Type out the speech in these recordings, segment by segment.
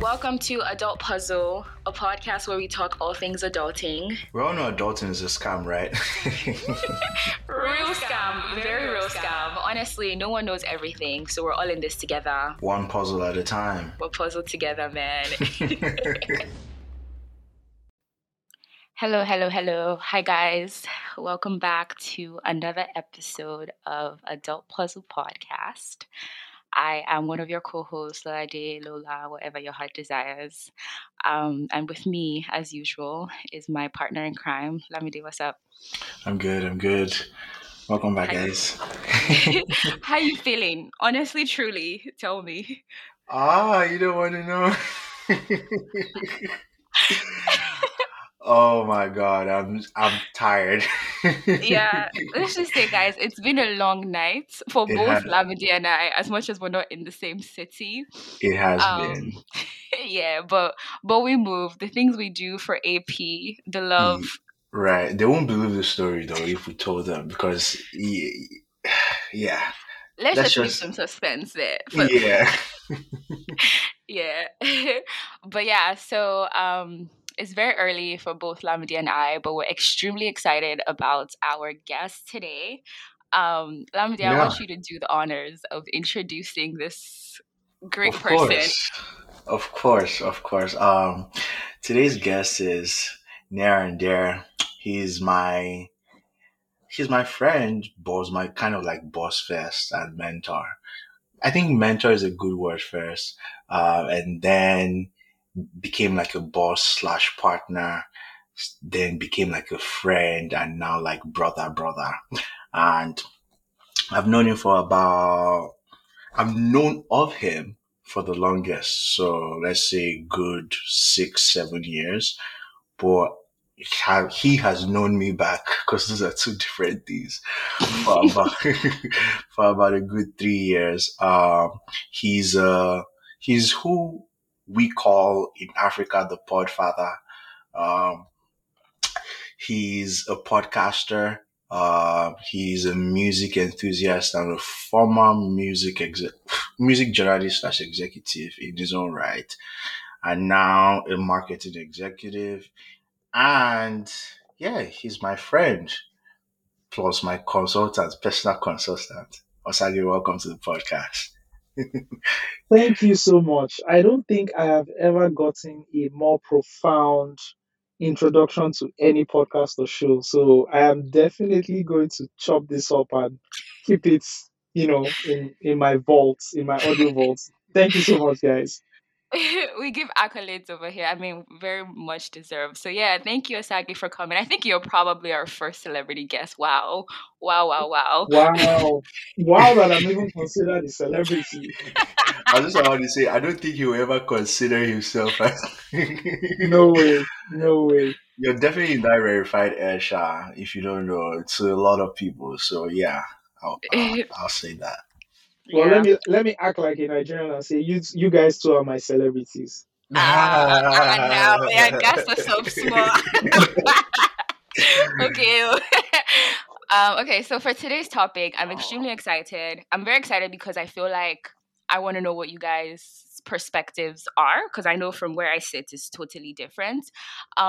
Welcome to Adult Puzzle, a podcast where we talk all things adulting. We all know adulting is a scam, right? Real scam. Very real scam. Honestly, no one knows everything, so we're all in this together. One puzzle at a time. We're puzzled together, man. Hello. Hi, guys. Welcome back to another episode of Adult Puzzle Podcast. I am one of your co-hosts, Lola De, Lola, whatever your heart desires. And with me, as usual, is my partner in crime, Lamide. What's up? I'm good. Welcome back, guys. How are you feeling? Honestly, truly, tell me. You don't want to know? Oh my God, I'm tired. Yeah, let's just say, guys, it's been a long night for both Lamide and I, as much as we're not in the same city. It has been. Yeah, but we move. The things we do for AP, the love. Right. They won't believe the story, though, if we told them, because, yeah. Let's just leave some suspense there. Yeah. Yeah. But yeah, so... It's very early for both Lamide and I, but we're extremely excited about our guest today. Lamide, yeah. I want you to do the honors of introducing this great person. Of course. Today's guest is Near and Dare. He's my friend, boss, my kind of like boss first and mentor. I think mentor is a good word first, and then became like a boss / partner, then became like a friend, and now like brother. And I've known of him for the longest, so let's say good 6-7 years, but he has known me back, because those are two different things, for about a good 3 years. He's who we call in Africa the Podfather. He's a podcaster. He's a music enthusiast and a former music journalist / executive in his own right, and now a marketing executive. And yeah, he's my friend, plus my personal consultant. Osagie, welcome to the podcast. Thank you so much. I don't think I have ever gotten a more profound introduction to any podcast or show. So I am definitely going to chop this up and keep it, in my vaults, in my audio vaults. Thank you so much, guys. We give accolades over here. I mean, very much deserved. So yeah, thank you, Osagie, for coming. I think you're probably our first celebrity guest. Wow. Wow, that I'm even considered a celebrity. I just want to say, I don't think you ever consider yourself as... No way. You're definitely in that verified air, Sha, if you don't know, to a lot of people. So yeah, I'll say that. Well, yeah. let me act like a Nigerian and say you guys two are my celebrities. Now, yeah, that's a soap small. Okay. Okay. So for today's topic, I'm extremely excited. I'm very excited because I feel like I want to know what you guys' perspectives are, because I know from where I sit is totally different.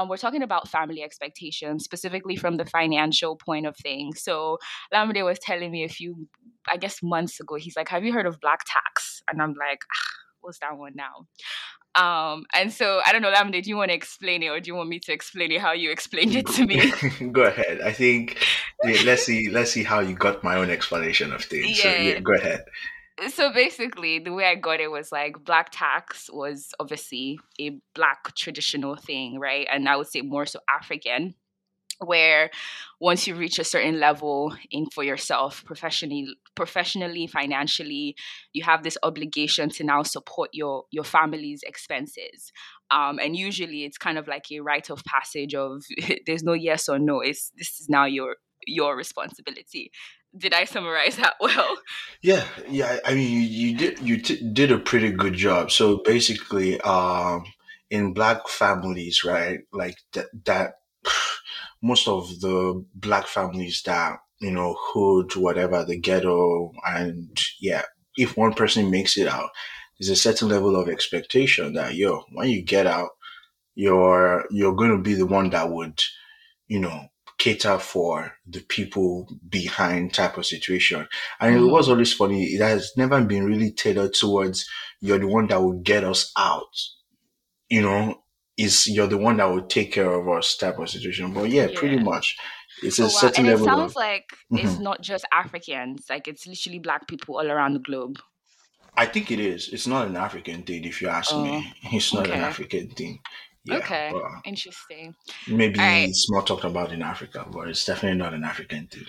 We're talking about family expectations, specifically from the financial point of things. So Lamide was telling me months ago, he's like, have you heard of black tax? And I'm like, what's that one now? And so I don't know, Lamide, do you want to explain it, or do you want me to explain it how you explained it to me? Go ahead. I think let's see how you got my own explanation of things. Yeah. So yeah, go ahead. So basically, the way I got it was like black tax was obviously a black traditional thing, right? And I would say more so African, where once you reach a certain level in for yourself professionally, financially, you have this obligation to now support your family's expenses. And usually it's kind of like a rite of passage of there's no yes or no. This is now your responsibility. Did I summarize that well? Yeah. I mean, you did a pretty good job. So basically, in black families, right, like that, most of the black families that, hood, whatever, the ghetto, and yeah, if one person makes it out, there's a certain level of expectation that, yo, when you get out, you're going to be the one that would, you know, cater for the people behind type of situation. And it was always funny. It has never been really tailored towards you're the one that will get us out, you know, is you're the one that will take care of us type of situation. But yeah. Pretty much. It's a certain level. And it sounds like it's not just Africans. Like, it's literally Black people all around the globe. I think it is. It's not an African thing, if you ask me. It's not an African thing. Yeah, okay, well, interesting. Maybe it's more talked about in Africa, but it's definitely not an African thing.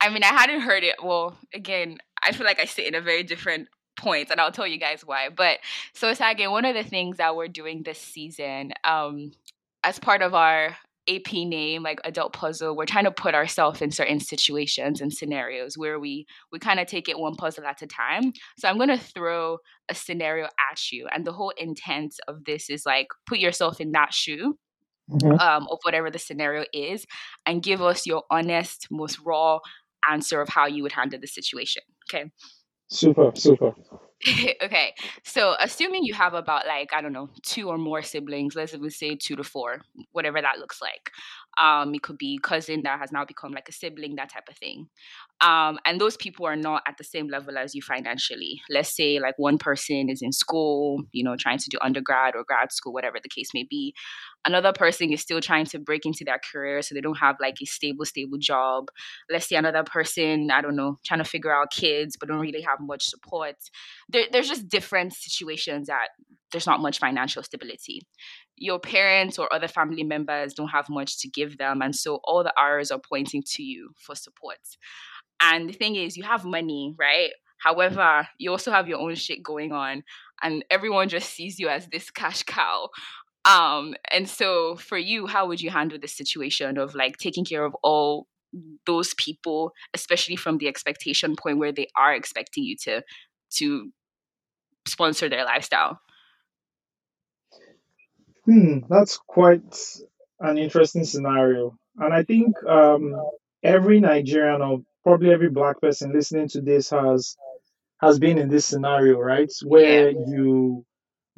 I mean, I hadn't heard it. Well, again, I feel like I sit in a very different point, and I'll tell you guys why. But so, Osagie, one of the things that we're doing this season, as part of our AP name, like Adult Puzzle, we're trying to put ourselves in certain situations and scenarios where we kind of take it one puzzle at a time. So I'm going to throw a scenario at you. And the whole intent of this is like, put yourself in that shoe of whatever the scenario is, and give us your honest, most raw answer of how you would handle the situation. Okay. Super. Okay. So assuming you have about 2 or more siblings, let's say 2 to 4, whatever that looks like. It could be cousin that has now become like a sibling, that type of thing. And those people are not at the same level as you financially. Let's say like one person is in school, you know, trying to do undergrad or grad school, whatever the case may be. Another person is still trying to break into their career, so they don't have like a stable job. Let's say another person, I don't know, trying to figure out kids, but don't really have much support. There's just different situations that there's not much financial stability. Your parents or other family members don't have much to give them, and so all the arrows are pointing to you for support. And the thing is, you have money, right? However, you also have your own shit going on, and everyone just sees you as this cash cow. And so for you, how would you handle the situation of like taking care of all those people, especially from the expectation point where they are expecting you to sponsor their lifestyle? That's quite an interesting scenario. And I think every Nigerian, or probably every Black person listening to this, has been in this scenario, right? Where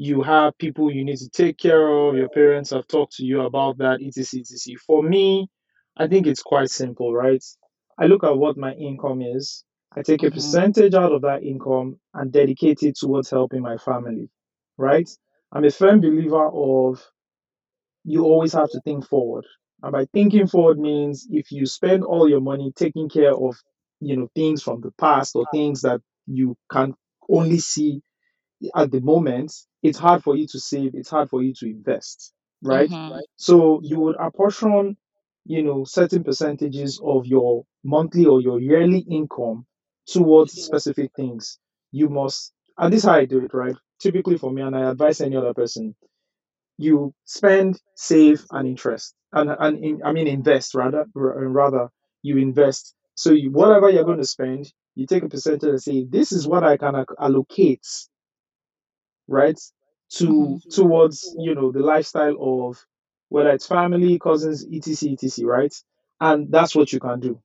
you have people you need to take care of, your parents have talked to you about that, etc. For me, I think it's quite simple, right? I look at what my income is, I take a percentage out of that income and dedicate it towards helping my family, right? I'm a firm believer of you always have to think forward. And by thinking forward means if you spend all your money taking care of, you know, things from the past or things that you can only see at the moment, it's hard for you to save, it's hard for you to invest, right? Right? So you would apportion, you know, certain percentages of your monthly or your yearly income towards specific things. You must, and this is how I do it, right? Typically for me, and I advise any other person, you spend, save, and interest, you invest. So you, whatever you're going to spend, you take a percentage and say, this is what I can allocate, right, towards, you know, the lifestyle of whether it's family, cousins, etc., right? And that's what you can do.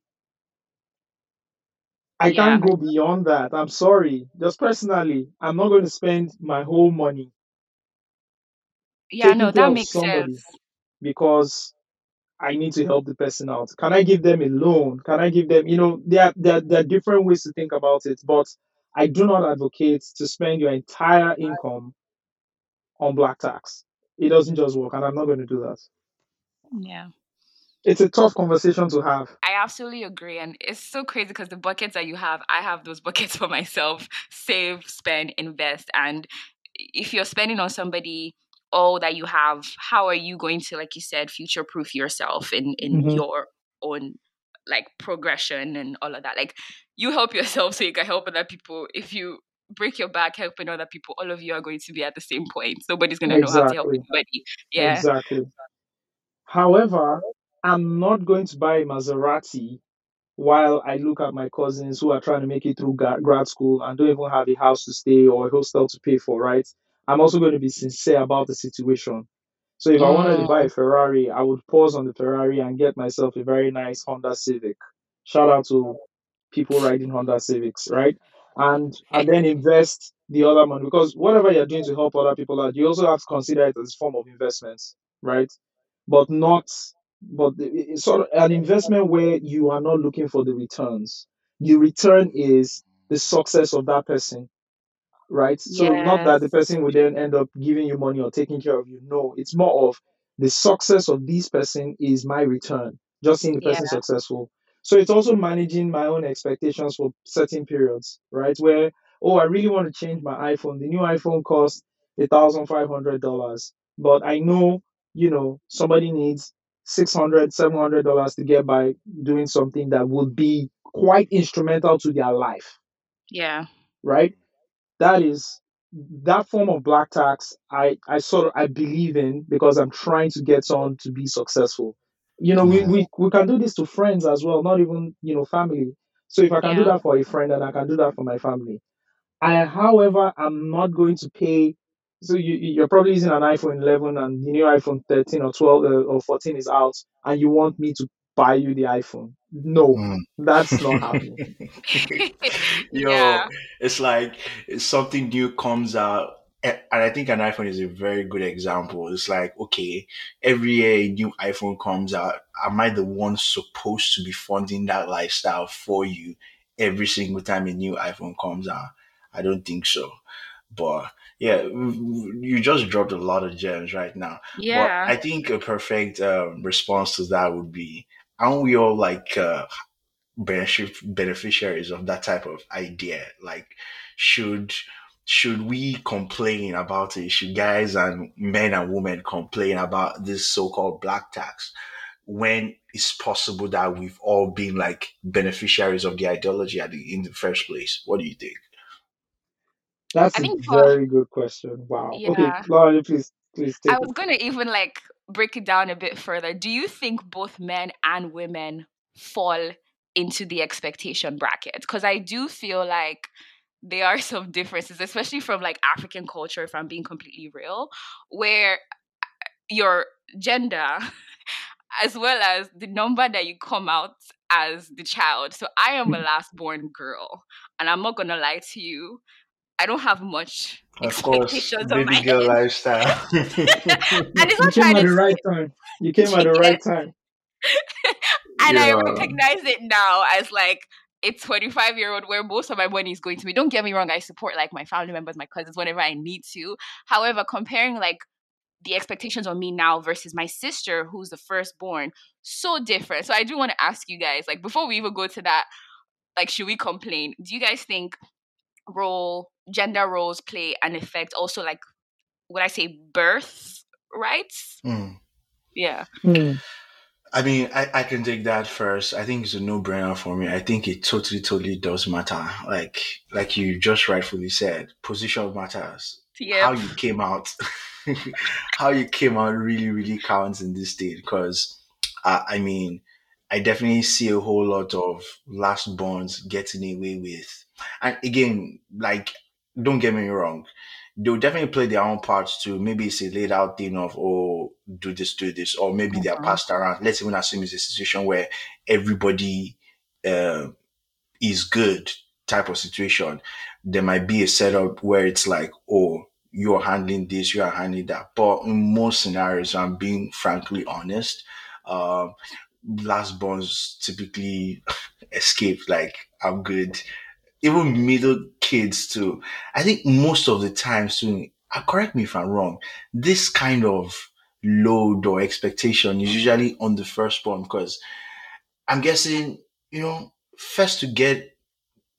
I can't go beyond that. I'm sorry. Just personally, I'm not going to spend my whole money. Yeah, no, that makes sense. Because I need to help the person out. Can I give them a loan? Can I give them, you know, there are different ways to think about it. But I do not advocate to spend your entire income on black tax. It doesn't just work, and I'm not going to do that. Yeah. It's a tough conversation to have. I absolutely agree. And it's so crazy because the buckets that you have, I have those buckets for myself: save, spend, invest. And if you're spending on somebody all that you have, how are you going to, like you said, future-proof yourself in your own like progression and all of that? Like, you help yourself so you can help other people. If you break your back helping other people, all of you are going to be at the same point. Nobody's going to know how to help anybody. Yeah, exactly. However, I'm not going to buy a Maserati while I look at my cousins who are trying to make it through grad school and don't even have a house to stay or a hostel to pay for, right? I'm also going to be sincere about the situation. So if I wanted to buy a Ferrari, I would pause on the Ferrari and get myself a very nice Honda Civic. Shout out to people riding Honda Civics, right? and then invest the other money, because whatever you're doing to help other people out, you also have to consider it as a form of investment, right? But not, but it's sort of an investment where you are not looking for the returns. The return is the success of that person, right? So not that the person would then end up giving you money or taking care of you. No, it's more of the success of this person is my return, just seeing the person successful. So it's also managing my own expectations for certain periods, right? Where, oh, I really want to change my iPhone. The new iPhone costs $1,500, but I know, you know, somebody needs $600, $700 to get by doing something that would be quite instrumental to their life. Yeah. Right? That is that form of black tax. I believe in, because I'm trying to get someone to be successful. You know, we can do this to friends as well, not even, you know, family. So if I can do that for a friend, then I can do that for my family. However, I'm not going to pay. So you're probably using an iPhone 11 and the new iPhone 13 or 12 or 14 is out, and you want me to buy you the iPhone. No, that's not happening. It's like something new comes out. And I think an iPhone is a very good example. It's like, okay, every year a new iPhone comes out. Am I the one supposed to be funding that lifestyle for you every single time a new iPhone comes out? I don't think so. But yeah, you just dropped a lot of gems right now. Yeah. But I think a perfect response to that would be, aren't we all like beneficiaries of that type of idea? Like, should we complain about it? Should guys and men and women complain about this so-called black tax when it's possible that we've all been like beneficiaries of the ideology in the first place? What do you think? That's a very good question. Wow. Yeah. Okay, Laura, please take it. I was going to even like break it down a bit further. Do you think both men and women fall into the expectation bracket? Because I do feel like there are some differences, especially from like African culture, if I'm being completely real, where your gender as well as the number that you come out as the child. So I am a last born girl, and I'm not going to lie to you, I don't have much expectations of my girl lifestyle. And it's not trying to. You came at the right time. You came at the right time. And I recognize it now as like a 25-year-old where most of my money is going to be. Don't get me wrong, I support like my family members, my cousins, whenever I need to. However, comparing like the expectations on me now versus my sister, who's the firstborn, so different. So I do want to ask you guys, like before we even go to that, like should we complain? Do you guys think gender roles play an effect also, like would I say birth rights? I mean, I can take that first. I think it's a no-brainer for me. I think it totally does matter. Like you just rightfully said, position matters. How you came out really counts in this state, because I mean, I definitely see a whole lot of last borns getting away with. And again, like, don't get me wrong, they'll definitely play their own parts too. Maybe it's a laid out thing of, oh, do this, or maybe they're passed around. Let's even assume it's a situation where everybody is good type of situation. There might be a setup where it's like, oh, you're handling this, you're handling that. But in most scenarios, I'm being frankly honest, last borns typically escape, like, I'm good. Even middle kids too. I think most of the time, soon, correct me if I'm wrong, this kind of load or expectation is usually on the firstborn, because I'm guessing, you know, first to get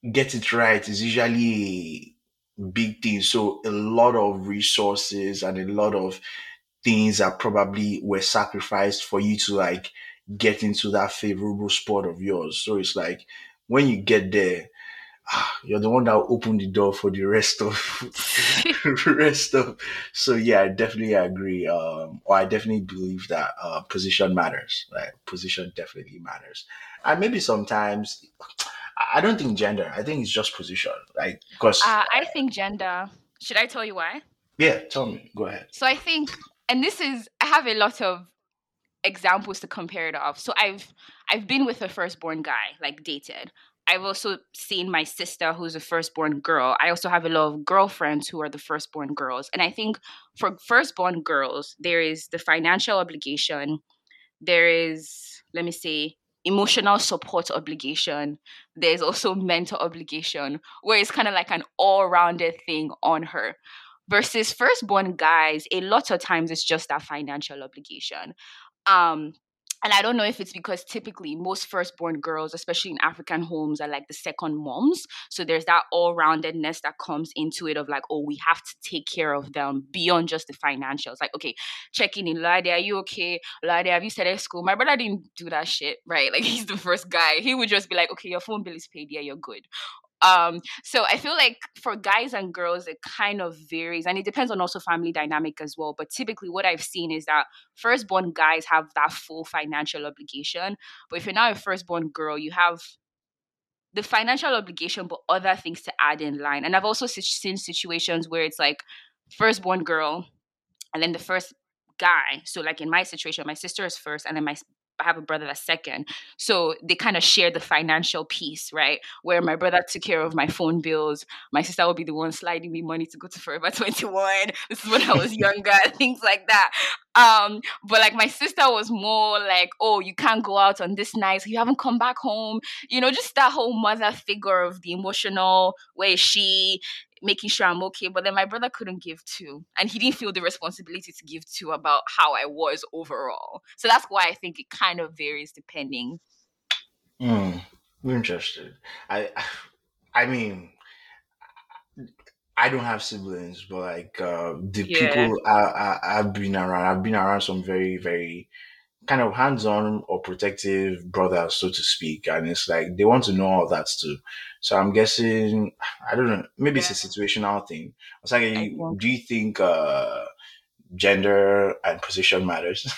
it right is usually a big thing. So a lot of resources and a lot of things that probably were sacrificed for you to like get into that favorable spot of yours. So it's like when you get there, you're the one that opened the door for the rest of So yeah, I definitely agree. Or I definitely believe that position matters. Like position definitely matters. And maybe sometimes I don't think gender. I think it's just position. Like because I think gender. Should I tell you why? Yeah, tell me. Go ahead. So I think, and this is, I have a lot of examples to compare it off. So I've been with a firstborn guy, like dated. I've also seen my sister, who's a firstborn girl. I also have a lot of girlfriends who are the firstborn girls. And I think for firstborn girls, there is the financial obligation. There is, let me say, emotional support obligation. There's also mental obligation, where it's kind of like an all-rounded thing on her. Versus firstborn guys, a lot of times it's just that financial obligation. And I don't know if it's because typically most firstborn girls, especially in African homes, are like the second moms. So there's that all-roundedness that comes into it of like, oh, we have to take care of them beyond just the financials. Like, okay, checking in, Lola De, are you okay? Lola De, have you started school? My brother didn't do that shit, right? Like, he's the first guy. He would just be like, okay, your phone bill is paid. Yeah, you're good. So I feel like for guys and girls, it kind of varies, and it depends on also family dynamic as well. But typically what I've seen is that firstborn guys have that full financial obligation. But if you're not a firstborn girl, you have the financial obligation, but other things to add in line. And I've also seen situations where it's like firstborn girl and then the first guy. So like in my situation, my sister is first and then I have a brother that's second. So they kind of share the financial piece, right? Where my brother took care of my phone bills. My sister would be the one sliding me money to go to Forever 21. This is when I was younger, things like that. But like my sister was more like, oh, you can't go out on this night. You haven't come back home. You know, just that whole mother figure of the emotional, where is she? Making sure I'm okay. But then my brother couldn't give two, and he didn't feel the responsibility to give two about how I was overall. So that's why I think it kind of varies depending. Interested. I mean, I don't have siblings, but like people I've been around, some very, very kind of hands-on or protective brothers, so to speak. And it's like, they want to know all that too. So I'm guessing, I don't know, maybe it's a situational thing. Do you think gender and position matters?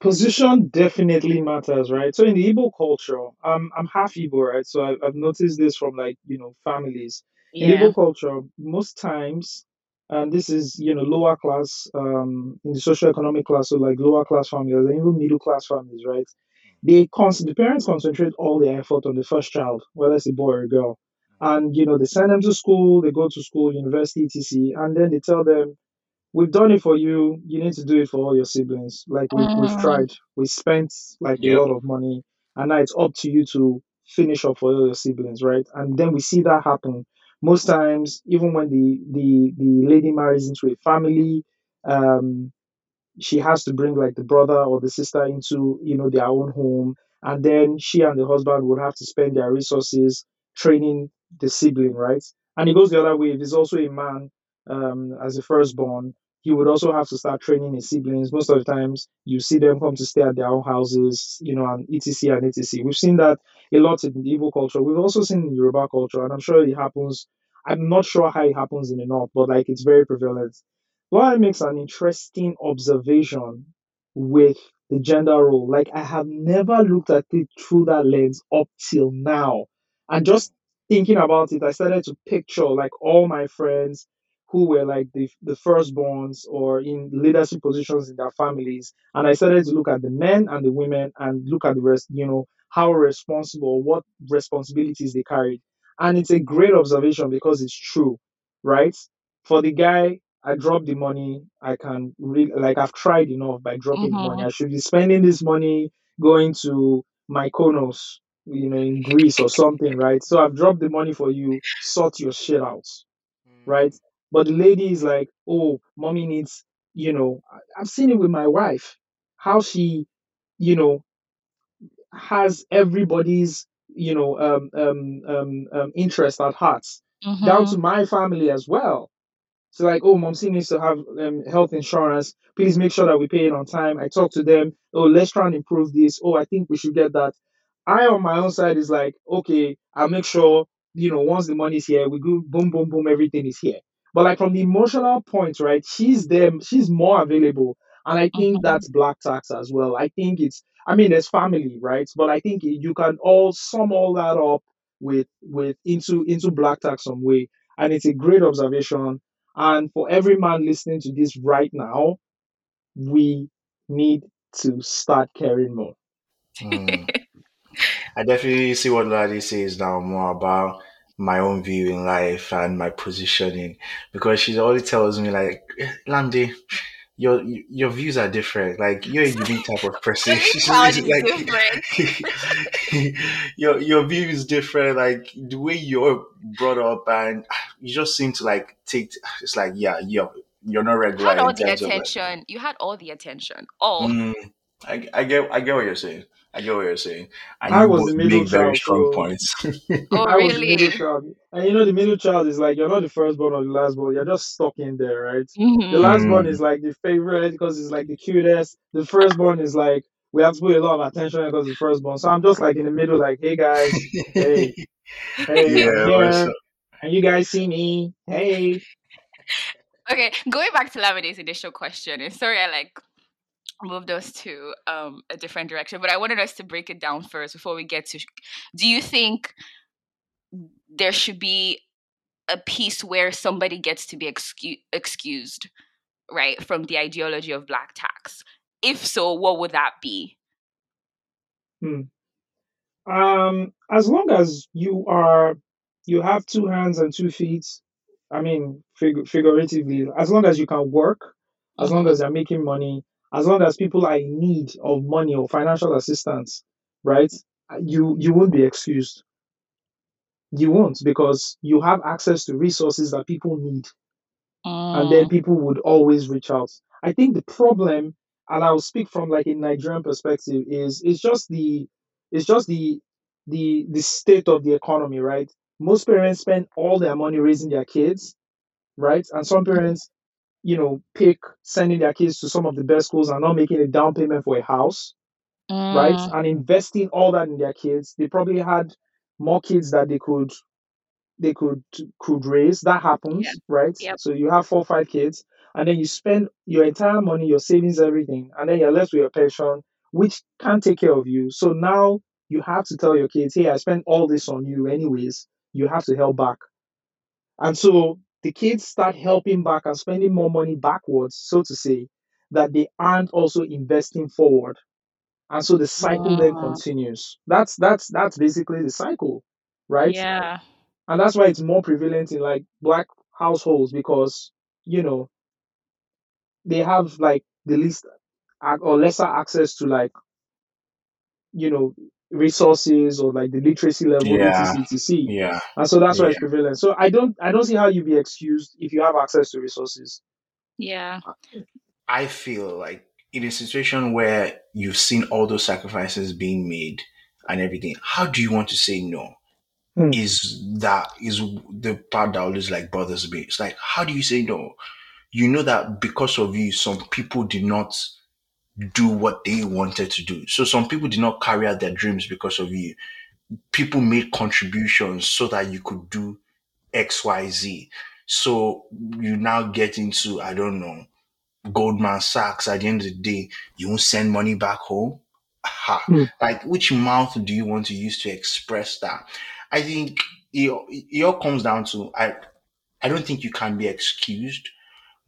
Position definitely matters, right? So in the Igbo culture, I'm half Igbo, right? So I've noticed this from like, you know, families. In Igbo culture, most times, and this is, you know, lower class, in the socioeconomic class, so like lower class families and even middle class families, right? The parents concentrate all their effort on the first child, whether it's a boy or a girl. And, you know, they send them to school, they go to school, university, etc. And then they tell them, we've done it for you, you need to do it for all your siblings. Like, we've tried, we spent like a lot of money, and now it's up to you to finish up for all your siblings, right? And then we see that happen. Most times, even when the lady marries into a family, she has to bring like the brother or the sister into, you know, their own home. And then she and the husband would have to spend their resources training the sibling, right? And it goes the other way. If there's also a man as a firstborn, he would also have to start training his siblings. Most of the times, you see them come to stay at their own houses, you know, and etc. and etc. We've seen that a lot in the Igbo culture. We've also seen in Yoruba culture, and I'm sure it happens. I'm not sure how it happens in the North, but like it's very prevalent. Lola makes an interesting observation with the gender role. Like, I have never looked at it through that lens up till now. And just thinking about it, I started to picture like all my friends who were like the firstborns or in leadership positions in their families. And I started to look at the men and the women and look at the rest, you know, how responsible, what responsibilities they carried. And it's a great observation because it's true, right? For the guy, I dropped the money. I can I've tried enough by dropping money. I should be spending this money going to Mykonos, you know, in Greece or something, right? So I've dropped the money for you, sort your shit out, right? But the lady is like, oh, mommy needs, you know, I've seen it with my wife, how she, you know, has everybody's, you know, interest at heart, down to my family as well. So like, oh, Momsi needs to have health insurance. Please make sure that we pay it on time. I talk to them. Oh, let's try and improve this. Oh, I think we should get that. I, on my own side, is like, okay, I'll make sure, you know, once the money's here, we go boom, boom, boom, everything is here. But like from the emotional point, right, she's more available. And I think that's black tax as well. I think there's family, right? But I think you can all sum all that up into black tax some way. And it's a great observation. And for every man listening to this right now, we need to start caring more. I definitely see what Lola De says now more about my own view in life and my positioning, because she always tells me like, Lamide, your views are different. Like, you're a unique type of person. Like, your view is different. Like the way you're brought up, and you just seem to like take. It's like, yeah, you're not regular. You had all the attention. You had all the attention. I get what you're saying. And I was the middle child. Very strong points. Oh, really? And you know, the middle child is like, you're not the firstborn or the lastborn. You're just stuck in there, right? Mm-hmm. The lastborn is like the favorite because it's like the cutest. The firstborn is like, we have to put a lot of attention because the firstborn. So I'm just like in the middle, like, hey guys, hey, yeah, and you guys see me, hey. Okay, going back to Lamide's initial question, and sorry, I like moved us to a different direction, but I wanted us to break it down first before we get to, do you think there should be a piece where somebody gets to be excused, right, from the ideology of black tax? If so, what would that be? As long as you have two hands and 2 feet, I mean, figuratively, as long as you can work, as long as you're making money, as long as people are in need of money or financial assistance, right, you won't be excused. You won't, because you have access to resources that people need. And then people would always reach out. I think the problem, and I'll speak from like a Nigerian perspective, is it's just the state of the economy, right? Most parents spend all their money raising their kids, right? And some parents, you know, pick sending their kids to some of the best schools and not making a down payment for a house, right? And investing all that in their kids. They probably had more kids that they could raise. That happens, right? Yep. So you have 4 or 5 kids, and then you spend your entire money, your savings, everything, and then you're left with your pension, which can't take care of you. So now you have to tell your kids, hey, I spent all this on you anyways. You have to help back. And so the kids start helping back and spending more money backwards, so to say, that they aren't also investing forward. And so the cycle then continues. That's basically the cycle, right? Yeah. And that's why it's more prevalent in like black households, because, you know, they have like the least or lesser access to like, you know, resources or like the literacy level, etc. Yeah. And so that's why it's prevalent. So I don't see how you'd be excused if you have access to resources. Yeah. I feel like in a situation where you've seen all those sacrifices being made and everything, how do you want to say no? Is the part that always like bothers me. It's like, how do you say no? You know that because of you, some people did not do what they wanted to do. So some people did not carry out their dreams because of you. People made contributions so that you could do X, Y, Z. So you now get into, I don't know, Goldman Sachs. At the end of the day, you won't send money back home. Like, which mouth do you want to use to express that? I think it all comes down to, I don't think you can be excused,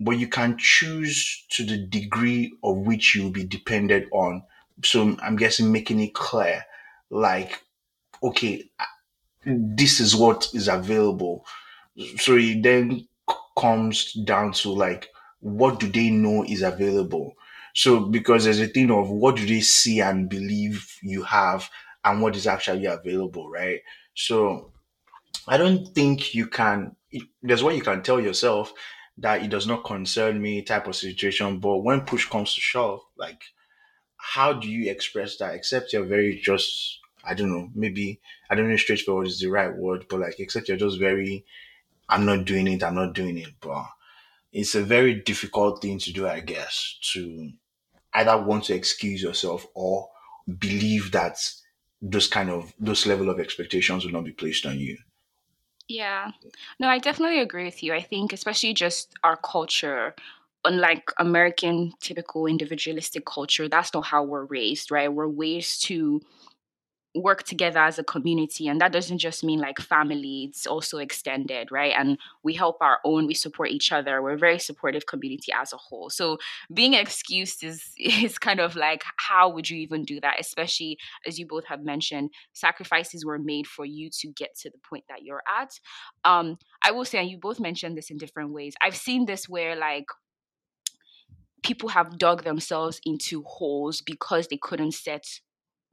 but you can choose to the degree of which you'll be dependent on. So I'm guessing making it clear, like, okay, this is what is available. So it then comes down to like, what do they know is available? So because there's a thing of what do they see and believe you have and what is actually available, right? So I don't think you can, there's what you can tell yourself, that it does not concern me type of situation. But when push comes to shove, like, how do you express that? Except you're very just, I don't know, maybe, I don't know if straightforward is the right word, but like, except you're just very, I'm not doing it. But it's a very difficult thing to do, I guess, to either want to excuse yourself or believe that those level of expectations will not be placed on you. Yeah. No, I definitely agree with you. I think especially just our culture, unlike American typical individualistic culture, that's not how we're raised, right? We're raised to work together as a community. And that doesn't just mean like family, it's also extended, right? And we help our own, we support each other. We're a very supportive community as a whole. So being excused is kind of like, how would you even do that? Especially as you both have mentioned, sacrifices were made for you to get to the point that you're at. I will say, and you both mentioned this in different ways, I've seen this where like, people have dug themselves into holes because they couldn't set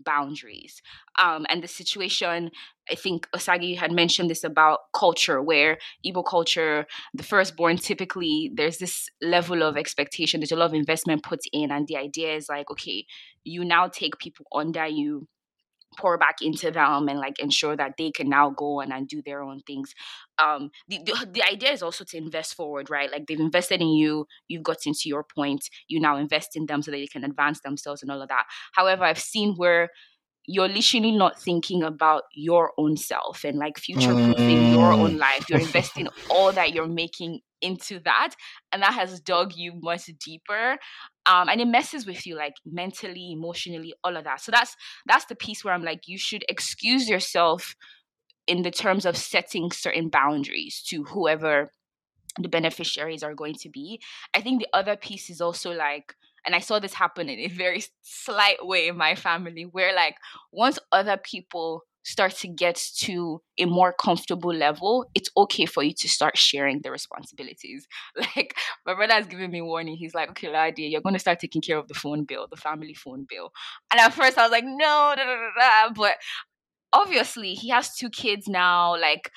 boundaries. And the situation, I think Osagie had mentioned this about culture, where Igbo culture, the firstborn, typically there's this level of expectation, there's a lot of investment put in, and the idea is like, okay, you now take people under you, pour back into them, and like ensure that they can now go and do their own things. The idea is also to invest forward, right? Like they've invested in you, you've gotten to your point, you now invest in them so that they can advance themselves and all of that. However, I've seen where you're literally not thinking about your own self and like future-proofing your own life. You're investing all that you're making into that, and that has dug you much deeper. And it messes with you like mentally, emotionally, all of that. So that's the piece where I'm like, you should excuse yourself in the terms of setting certain boundaries to whoever the beneficiaries are going to be. I think the other piece is also like, and I saw this happen in a very slight way in my family, where like once other people start to get to a more comfortable level, it's okay for you to start sharing the responsibilities. Like my brother has given me warning. He's like, okay, Lola De, you're going to start taking care of the phone bill, the family phone bill. And at first I was like, no, but obviously he has 2 kids now. Like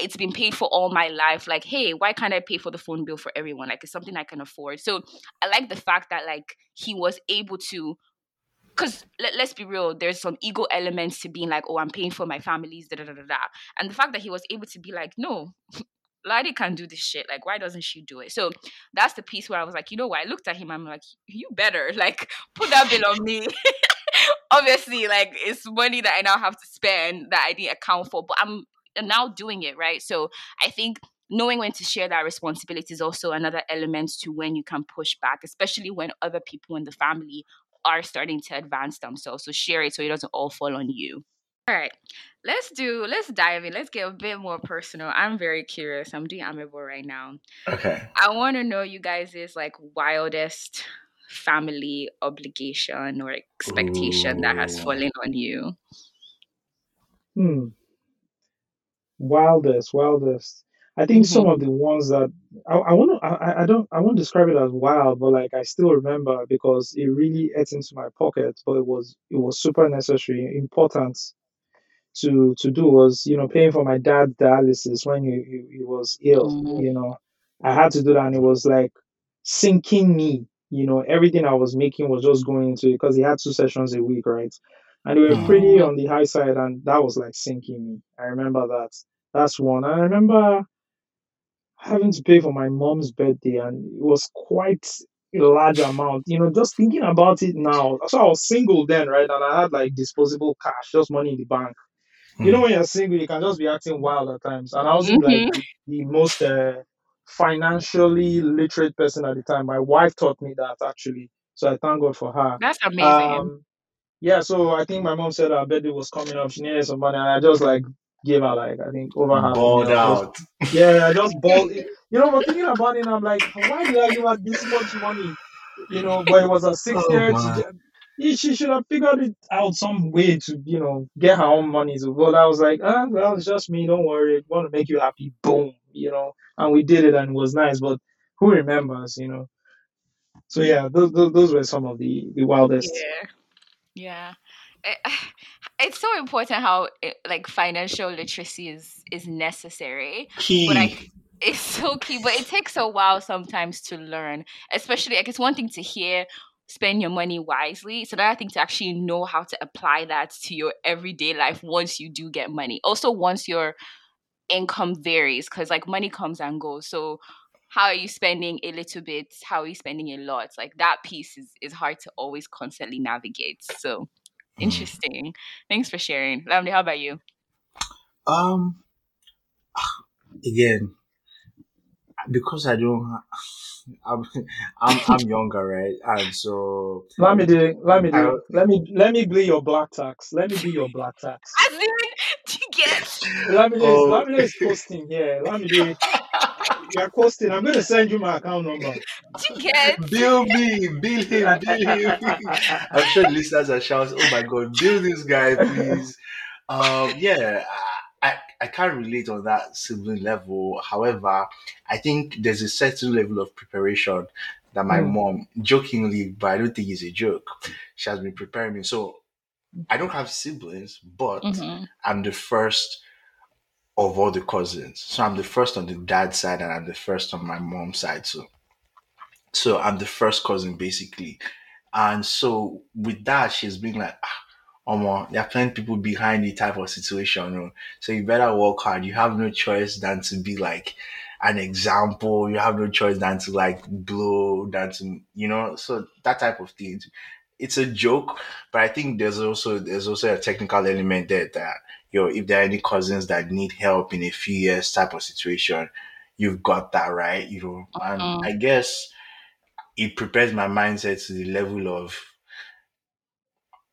it's been paid for all my life. Like, hey, why can't I pay for the phone bill for everyone? Like it's something I can afford. So I like the fact that like he was able to, because let's be real, there's some ego elements to being like, oh, I'm paying for my family's And the fact that he was able to be like, no, Ladi can do this shit. Like, why doesn't she do it? So that's the piece where I was like, you know what? I looked at him, I'm like, you better like put that bill on me. Obviously, like it's money that I now have to spend that I didn't account for, but I'm now doing it, right? So I think knowing when to share that responsibility is also another element to when you can push back, especially when other people in the family are starting to advance themselves. So share it so it doesn't all fall on you. All right, let's dive in. Let's get a bit more personal. I'm very curious. I'm doing Amiibo right now. Okay. I want to know you guys' like wildest family obligation or expectation that has fallen on you. Wildest. I think some of the ones that I won't describe it as wild, but like I still remember because it really ate into my pocket. But it was super necessary, important to do was, you know, paying for my dad's dialysis when he was ill. You know, I had to do that, and it was like sinking me. You know, everything I was making was just going into it because he had 2 sessions a week, right? And they were pretty on the high side, and that was like sinking me. I remember that. That's one. And I remember having to pay for my mom's birthday, and it was quite a large amount. You know, just thinking about it now. So I was single then, right? And I had like disposable cash, just money in the bank. You know, when you're single, you can just be acting wild at times. And I was like the most financially literate person at the time. My wife taught me that, actually. So I thank God for her. That's amazing. Yeah, so I think my mom said her birthday was coming up. She needed some money, and I just like gave her like, I think over half. Balled out. Yeah, I just balled it. You know, I'm thinking about it, and I'm like, why did I give her this much money? You know, but it was her 6th year. She should have figured it out some way to, you know, get her own money. So, but I was like, well, it's just me. Don't worry. I want to make you happy. Boom. You know, and we did it, and it was nice. But who remembers, you know? So, yeah, those were some of the wildest. Yeah. It's so important how like financial literacy is necessary. Key. But it's so key, but it takes a while sometimes to learn, especially like it's one thing to hear, spend your money wisely. It's another thing to actually know how to apply that to your everyday life once you do get money. Also, once your income varies, because like money comes and goes. So how are you spending a little bit? How are you spending a lot? Like that piece is hard to always constantly navigate. So interesting. Thanks for sharing. Lamide, how about you? Again, because I don't, I'm younger, right? And so let me be your black tax. Let me be your black tax. I mean, yes. Lamide is posting here. Lamide, you're posting. I'm gonna send you my account number. Bill me, bill him, bill him. I'm sure the listeners are shouting, "Oh my God, bill this guy, please!" Yeah. I can't relate on that sibling level. However, I think there's a certain level of preparation that my mom, jokingly, but I don't think it's a joke, she has been preparing me. So I don't have siblings, but I'm the first of all the cousins. So I'm the first on the dad's side and I'm the first on my mom's side too. So I'm the first cousin, basically. And so with that, she's been like, there are plenty of people behind the type of situation, you know? So you better work hard. You have no choice than to be like an example. You have no choice than to like blow, than to, you know, so that type of thing. It's a joke, but I think there's also a technical element there that, you know, if there are any cousins that need help in a few years type of situation, you've got that right, you know. And I guess it prepares my mindset to the level of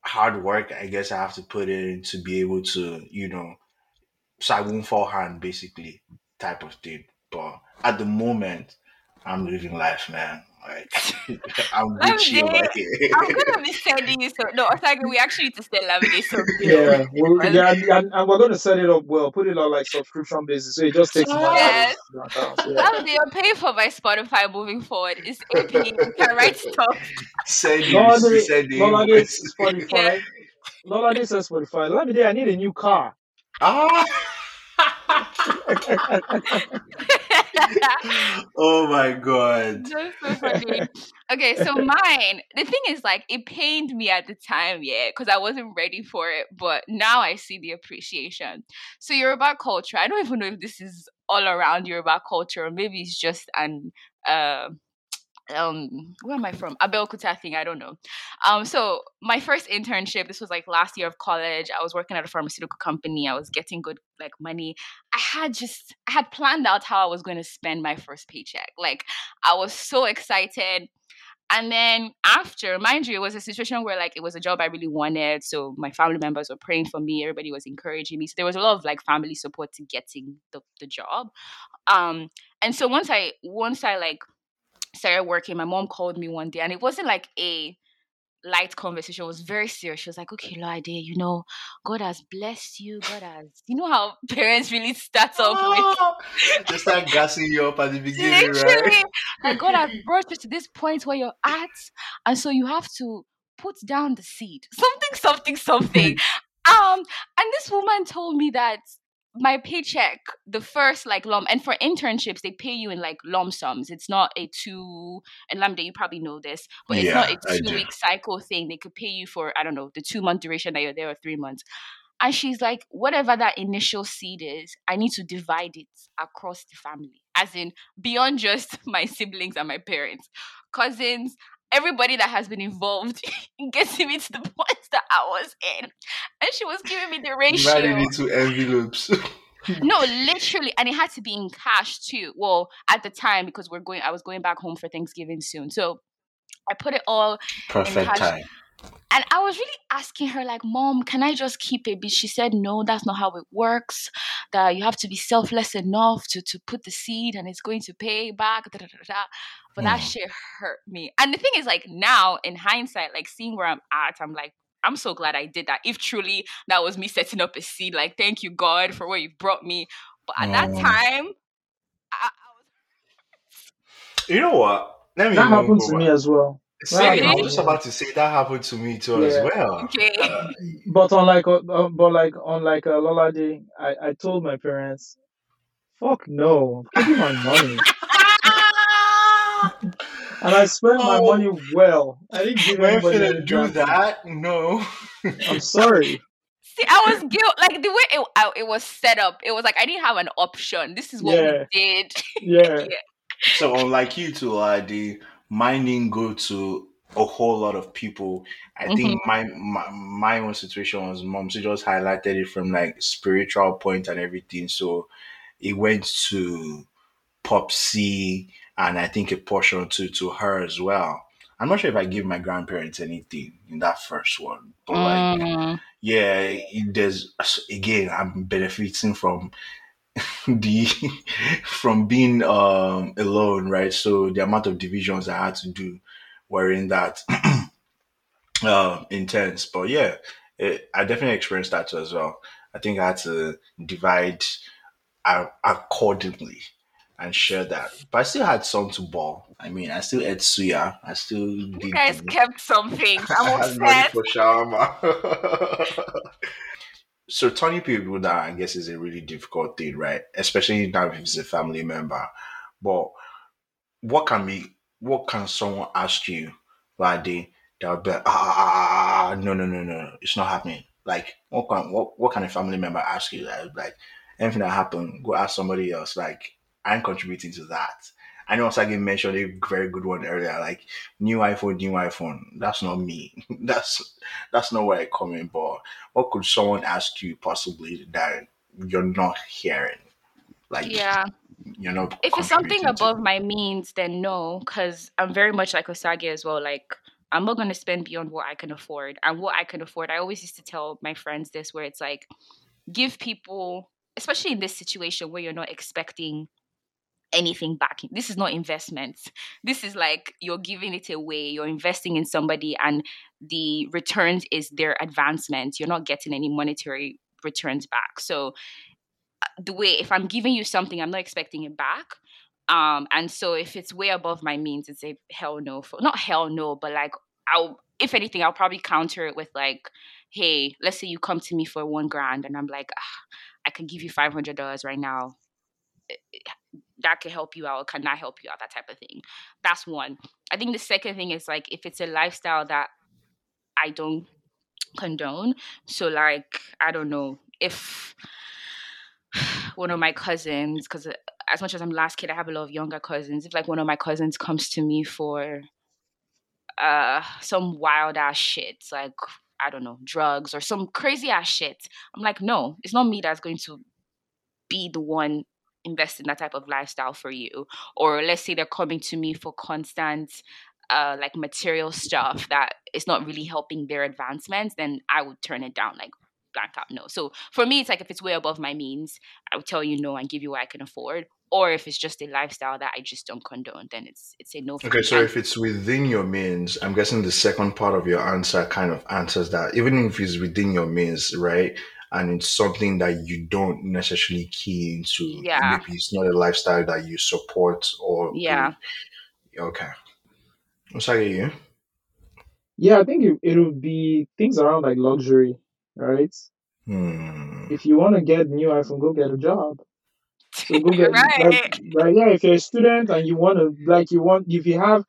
hard work, I guess I have to put in to be able to, you know, so I won't fall hand, basically, type of thing. But at the moment, I'm living life, man. Like, I'm with you. I'm gonna be sending you some. No, Osagie, we actually need to sell Lamide something. Yeah, and we're gonna set it up well. Put it on like subscription basis, so it just takes. Yes. Lamide, you'll pay for my Spotify moving forward. It's AP. You can write stuff. Lola De says Spotify. Lamide, I need a new car. Oh my God, that's so funny. Okay, so mine, the thing is, like, it pained me at the time, yeah, because I wasn't ready for it, but now I see the appreciation. So Yoruba culture, I don't even know if this is all around Yoruba culture, or maybe it's just an where am I from? Abeokuta thing, I don't know. So my first internship, this was like last year of college. I was working at a pharmaceutical company. I was getting good like money. I had planned out how I was going to spend my first paycheck. Like, I was so excited. And then after, mind you, it was a situation where like it was a job I really wanted. So my family members were praying for me. Everybody was encouraging me. So there was a lot of like family support to getting the job. And so once I like started working, my mom called me one day, and it wasn't like a light conversation. It was very serious. She was like, "Okay, Lola De, you know, God has blessed you. God has," you know how parents really start off with just like gassing you up at the beginning, right? Like, "God has brought you to this point where you're at, and so you have to put down the seed." Something. And this woman told me that my paycheck, the first like lump, and for internships they pay you in like lump sums. It's not a 2, and Lamide, you probably know this, but it's not a 2-week cycle thing. They could pay you for, I don't know, the 2-month duration that you're there, or 3 months. And she's like, whatever that initial seed is, I need to divide it across the family, as in beyond just my siblings and my parents, cousins, everybody that has been involved in getting me to the point that I was in. And she was giving me the ratio. Dividing it into envelopes. No, literally. And it had to be in cash too. Well, at the time, because I was going back home for Thanksgiving soon. So I put it all in cash. Time. And I was really asking her, like, "Mom, can I just keep it?" But she said, "No, that's not how it works. That you have to be selfless enough to put the seed, and it's going to pay back." But that shit hurt me. And the thing is, like, now in hindsight, like, seeing where I'm at, I'm like, I'm so glad I did that. If truly that was me setting up a seed, like, thank you, God, for where you brought me. But at that time, I was... You know what? That happened to me as well. Same, I was just about to say that happened to me too as well. Okay. But unlike Lola De, I told my parents, "Fuck no, give me my money." And I spent my money well. I didn't give anybody any do that. No, I'm sorry. See, I was guilt. Like, the way it was set up, it was like I didn't have an option. This is what we did. Yeah. So unlike you two, Lola De, mine didn't go to a whole lot of people. I think my own situation was mom. She just highlighted it from like spiritual point and everything. So it went to Popsy, and I think a portion or two to her as well. I'm not sure if I give my grandparents anything in that first one, but there's again, I'm benefiting from from being alone, right? So the amount of divisions I had to do were in that intense. But yeah, I definitely experienced that as well. I think I had to divide accordingly and share that. But I still had some to ball. I mean, I still ate suya. I still did. You guys kept some things. I'm upset. For shawarma. So turning people down, I guess, is a really difficult thing, right? Especially now if it's a family member. But what can someone ask you that day that would be like, no, it's not happening. Like, what can a family member ask you? Like, anything that happened, go ask somebody else. Like, I'm contributing to that. I know Osagie mentioned a very good one earlier, like new iPhone. That's not me. That's not where I come in. But what could someone ask you possibly that you're not hearing? Like, yeah, you know, if it's something above my means, then no, because I'm very much like Osagie as well. Like, I'm not going to spend beyond what I can afford. And what I can afford, I always used to tell my friends this, where it's like, give people, especially in this situation where you're not expecting anything back. This is not investments. This is like you're giving it away. You're investing in somebody, and the returns is their advancement. You're not getting any monetary returns back. So the way, if I'm giving you something, I'm not expecting it back. And so if it's way above my means, it's a hell no. Not hell no, but like if anything, I'll probably counter it with like, hey, let's say you come to me for $1,000, and I'm like, I can give you $500 right now. That can help you out or cannot help you out, that type of thing. That's one. I think the second thing is like, if it's a lifestyle that I don't condone. So like, I don't know, if one of my cousins, because as much as I'm last kid, I have a lot of younger cousins. If like one of my cousins comes to me for some wild ass shit, like, I don't know, drugs or some crazy ass shit, I'm like, no, it's not me that's going to be the one invest in that type of lifestyle for you. Or let's say they're coming to me for constant like material stuff that is not really helping their advancements, then I would turn it down, like blank out no. So for me, it's like if it's way above my means, I would tell you no and give you what I can afford. Or if it's just a lifestyle that I just don't condone, then it's a no. Okay, so if it's within your means, I'm guessing the second part of your answer kind of answers that. Even if it's within your means, right? And it's something that you don't necessarily key into. Yeah. Maybe it's not a lifestyle that you support or... Yeah. Okay. What's that, you? Yeah, I think it'll be things around like luxury, right? If you want to get a new iPhone, go get a job. So go get... right. Like, yeah, if you're a student and you want to... Like, you want... If you have...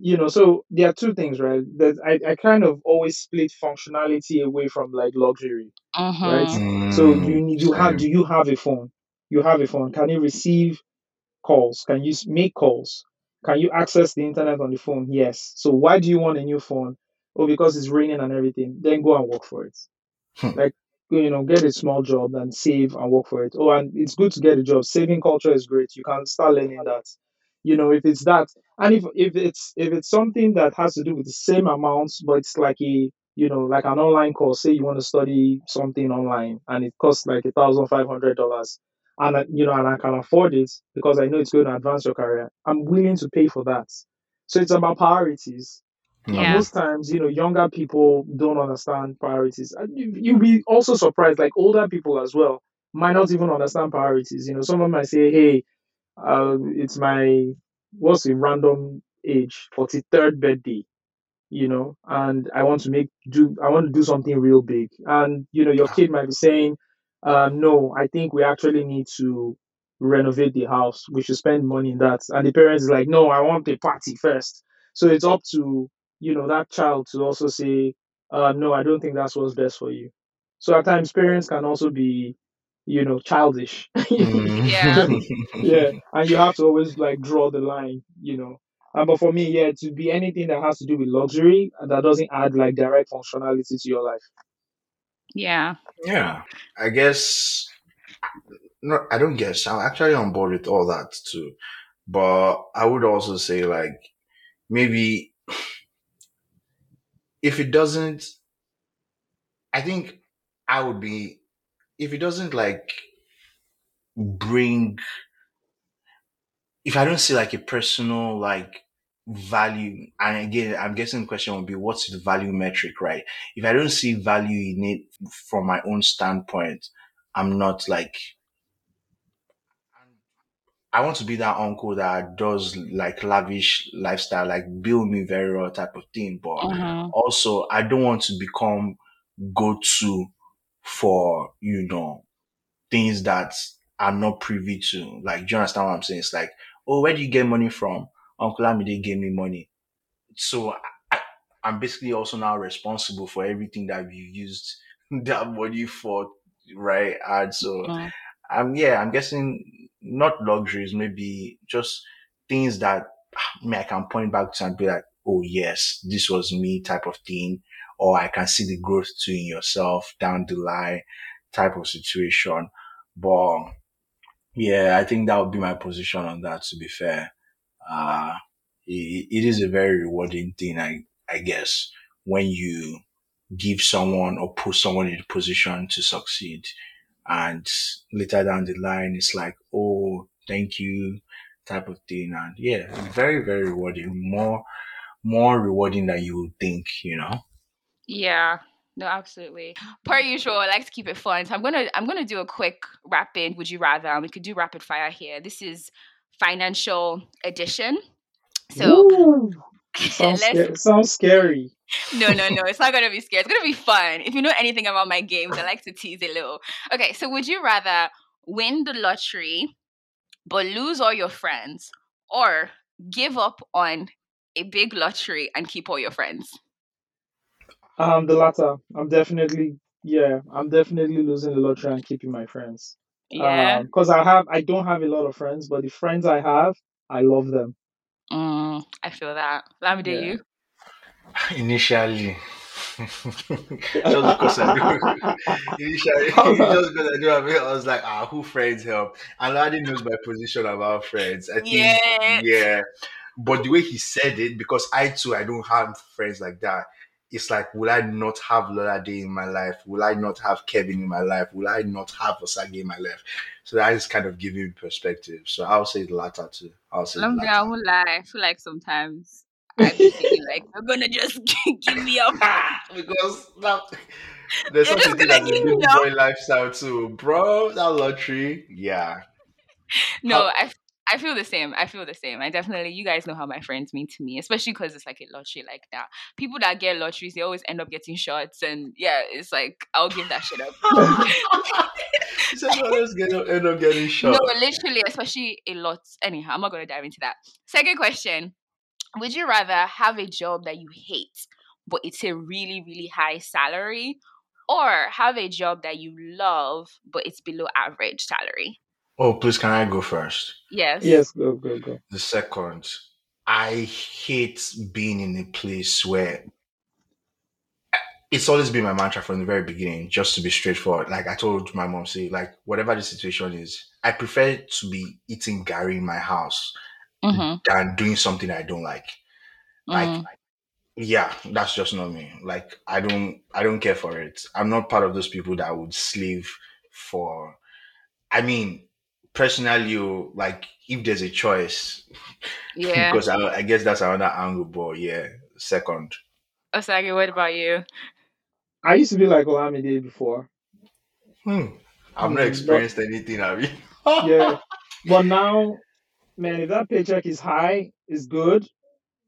You know, so there are two things, right? That I kind of always split functionality away from like luxury, right? So do you have a phone? You have a phone. Can you receive calls? Can you make calls? Can you access the internet on the phone? Yes. So why do you want a new phone? Oh, because it's raining and everything. Then go and work for it. Like, you know, get a small job and save and work for it. Oh, and it's good to get a job. Saving culture is great. You can start learning that. You know, if it's that, and if it's something that has to do with the same amounts, but it's like a, you know, like an online course. Say you want to study something online, and it costs like $1,500, and you know, and I can afford it because I know it's going to advance your career. I'm willing to pay for that. So it's about priorities. Yeah. And most times, you know, younger people don't understand priorities. And you'll be also surprised, like older people as well might not even understand priorities. You know, someone might say, hey. It's my, what's a random age, 43rd birthday, you know, and I want to do something real big. And, you know, your kid might be saying, no, I think we actually need to renovate the house. We should spend money in that. And the parents is like, no, I want a party first. So it's up to, you know, that child to also say, no, I don't think that's what's best for you. So at times parents can also be, you know, childish. Yeah. And you have to always like draw the line, you know. And but for me, yeah, to be anything that has to do with luxury that doesn't add like direct functionality to your life. Yeah. Yeah. I guess, no, I don't guess. I'm actually on board with all that too. But I would also say, like, maybe if it doesn't, I think I would be, if it doesn't like bring, if I don't see like a personal like value, and again, I'm guessing the question would be, what's the value metric, right? If I don't see value in it from my own standpoint, I'm not like, I want to be that uncle that does like lavish lifestyle, like build me very well type of thing. But also I don't want to become go-to for, you know, things that I'm not privy to. Like, do you understand what I'm saying? It's like, oh, where do you get money from? Uncle Lamide gave me money. So I'm basically also now responsible for everything that you used that money for, right? And so I'm guessing, not luxuries, maybe just things that I can point back to and be like, oh yes, this was me type of thing, or I can see the growth too in yourself down the line type of situation. But yeah, I think that would be my position on that, to be fair. It is a very rewarding thing, I guess, when you give someone or put someone in a position to succeed. And later down the line, it's like, oh, thank you type of thing. And yeah, very, very rewarding. More rewarding than you would think, you know? Yeah, no, absolutely. Per usual, I like to keep it fun. So I'm going to do a quick rapid, would you rather, and we could do rapid fire here. This is financial edition. So ooh, sounds scary. No, it's not going to be scary. It's going to be fun. If you know anything about my games, I like to tease a little. Okay, so would you rather win the lottery but lose all your friends, or give up on a big lottery and keep all your friends? The latter. I'm definitely losing the lottery and keeping my friends. Yeah. Because I don't have a lot of friends, but the friends I have, I love them. I feel that. Lamide, you? Initially, just because I do have it, I was like, who friends help? And Ladi knows my position about friends. I think, yeah. But the way he said it, because I don't have friends like that. It's like, will I not have Lola De in my life? Will I not have Kevin in my life? Will I not have Osagie in my life? So that is kind of giving perspective. So I'll say the latter too. I won't lie. I feel like sometimes I'm thinking like, I'm gonna just give me up because there's something that the big boy lifestyle too, bro. That lottery, yeah. No, I feel the same. I definitely, you guys know how my friends mean to me, especially because it's like a lottery like that. People that get lotteries, they always end up getting shots, and yeah, it's like, I'll give that shit up. So end up getting shots. No, literally, especially a lot. Anyhow, I'm not gonna dive into that. Second question. Would you rather have a job that you hate, but it's a really, really high salary, or have a job that you love, but it's below average salary? Oh, please, can I go first? Yes. Yes, go. The second. I hate being in a place where... It's always been my mantra from the very beginning, just to be straightforward. Like I told my mom, say, like, whatever the situation is, I prefer to be eating garri in my house than doing something I don't like. Yeah, that's just not me. Like, I don't care for it. I'm not part of those people that would slave for... I mean, personally, like, if there's a choice, yeah. Because I guess that's another angle, but yeah, second. Osagie, what about you? I used to be like Olamide before. I've not experienced anything, have you? Yeah, but now, man, if that paycheck is high, it's good.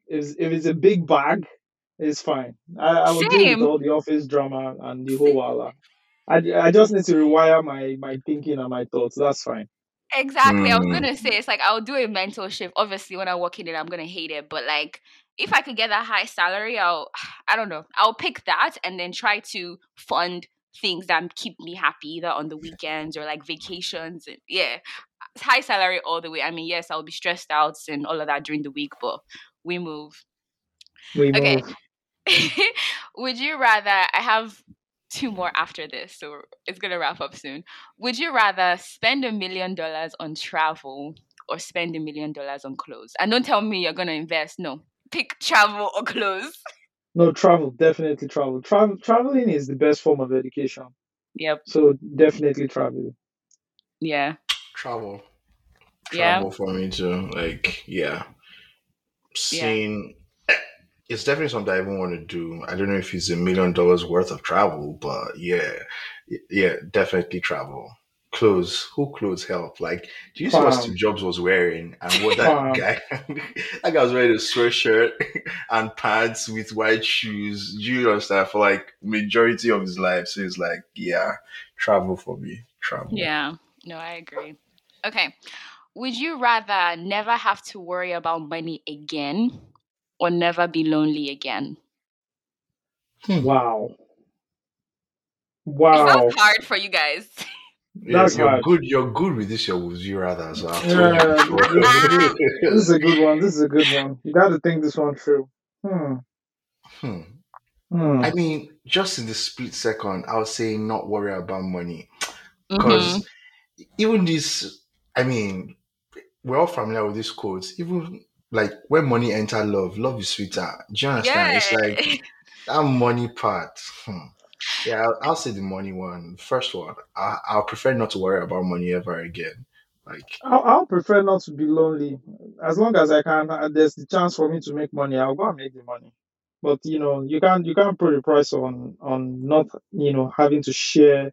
If it's a big bag, it's fine. I will deal with all the office drama and the whole wala. I just need to rewire my thinking and my thoughts. That's fine. Exactly. I was going to say, it's like, I'll do a mental shift. Obviously, when I walk in it, I'm going to hate it. But like, if I could get that high salary, I don't know. I'll pick that and then try to fund things that keep me happy, either on the weekends or like vacations. And yeah, high salary all the way. I mean, yes, I'll be stressed out and all of that during the week, but we move. Okay. Would you rather... I have... 2 more after this, so it's gonna wrap up soon. Would you rather spend $1 million on travel or spend $1 million on clothes. And don't tell me you're going to invest. No, pick travel or clothes. No, travel. Definitely travel. Traveling is the best form of education. Yep. So definitely travel. Yeah. Travel for me too. Like, yeah. Seeing, it's definitely something I even want to do. I don't know if it's $1 million worth of travel, but yeah, definitely travel. Clothes. Who clothes help? Like, do you see what Steve Jobs was wearing and what that guy was wearing? A sweatshirt and pants with white shoes. You know, stuff for like majority of his life. So it's like, yeah, travel for me. Travel. Yeah. No, I agree. Okay. Would you rather never have to worry about money again or never be lonely again? Wow. It's not hard for you guys. Yes, you're good with this. Would you rather? So this is a good one. You got to think this one through. I mean, just in the split second, I was saying not worry about money. Because even this, I mean, we're all familiar with these quotes. Even like when money enters love, love is sweeter. Do you understand? Yay. It's like that money part. Yeah, I'll say the money one. First one, I'll prefer not to worry about money ever again. Like, I'll prefer not to be lonely. As long as I can, there's the chance for me to make money, I'll go and make the money. But you know, you can't put a price on not, you know, having to share,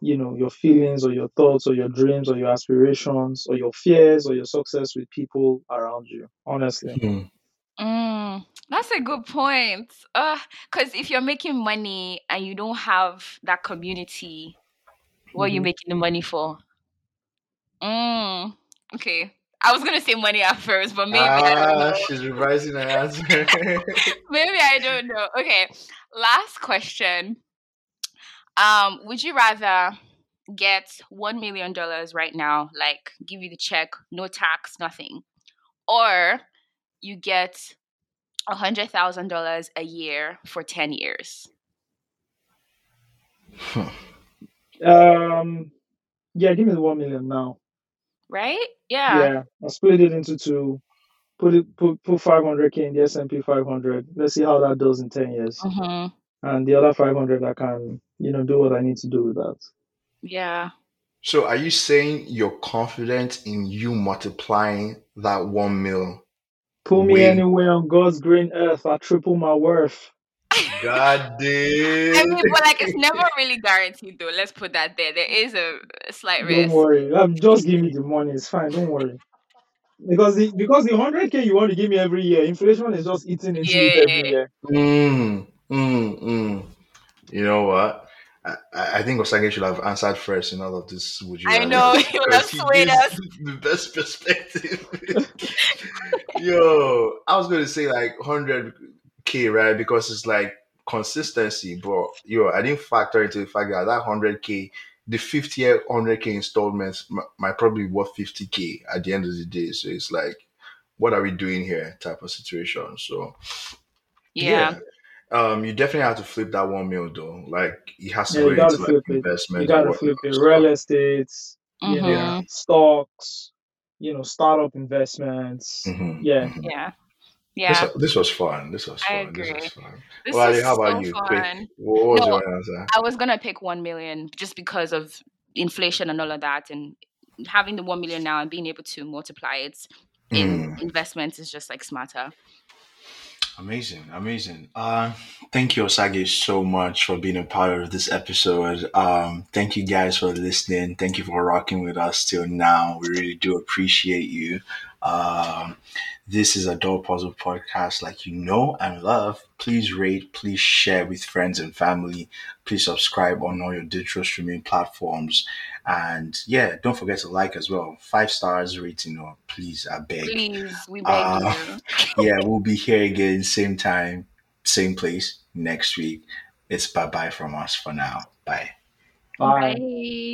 you know, your feelings or your thoughts or your dreams or your aspirations or your fears or your success with people around you. Honestly. That's a good point. Because if you're making money and you don't have that community, what are you making the money for? Okay. I was going to say money at first, but maybe I don't know. She's revising her answer. Maybe I don't know. Okay. Last question. Would you rather get $1 million right now, like give you the check, no tax, nothing, or you get $100,000 a year for 10 years? Yeah, give me the 1 million now. Right? Yeah. Yeah, I'll split it into two. Put 500K in the S&P 500. Let's see how that does in 10 years. And the other 500 I can, you know, do what I need to do with that. Yeah. So are you saying you're confident in you multiplying that 1 mil? Put me anywhere on God's green earth, I triple my worth. God damn. I mean, but like, it's never really guaranteed though. Let's put that there. There is a slight risk. Don't worry. Just give me the money. It's fine. Don't worry. Because the 100K you want to give me every year, inflation is just eating into it every year. You know what? I think Osagie should have answered first in all of this. Would you? I know, he would have swayed us. The best perspective. Yo, I was going to say like 100K, right? Because it's like consistency, but yo, I didn't factor into the fact that 100K, the 50-year 100K installments might probably be worth 50K at the end of the day. So it's like, what are we doing here type of situation? So, yeah. You definitely have to flip that 1 mil though. Like, it has to go into like investment. You gotta flip it. Real estate, you know, stocks, you know, startup investments. Yeah. This was fun. I agree. Well, how about you? What was your answer? I was gonna pick 1 million just because of inflation and all of that, and having the 1 million now and being able to multiply it in investments is just like smarter. Amazing. Thank you, Osagie, so much for being a part of this episode. Thank you guys for listening. Thank you for rocking with us till now. We really do appreciate you. This is Adult Puzzle Podcast, like you know and love. Please rate, please share with friends and family. Please subscribe on all your digital streaming platforms. And yeah, don't forget to like as well. 5 stars rating, or please, I beg. Please, we beg you. Yeah, we'll be here again, same time, same place next week. It's bye-bye from us for now. Bye. Bye.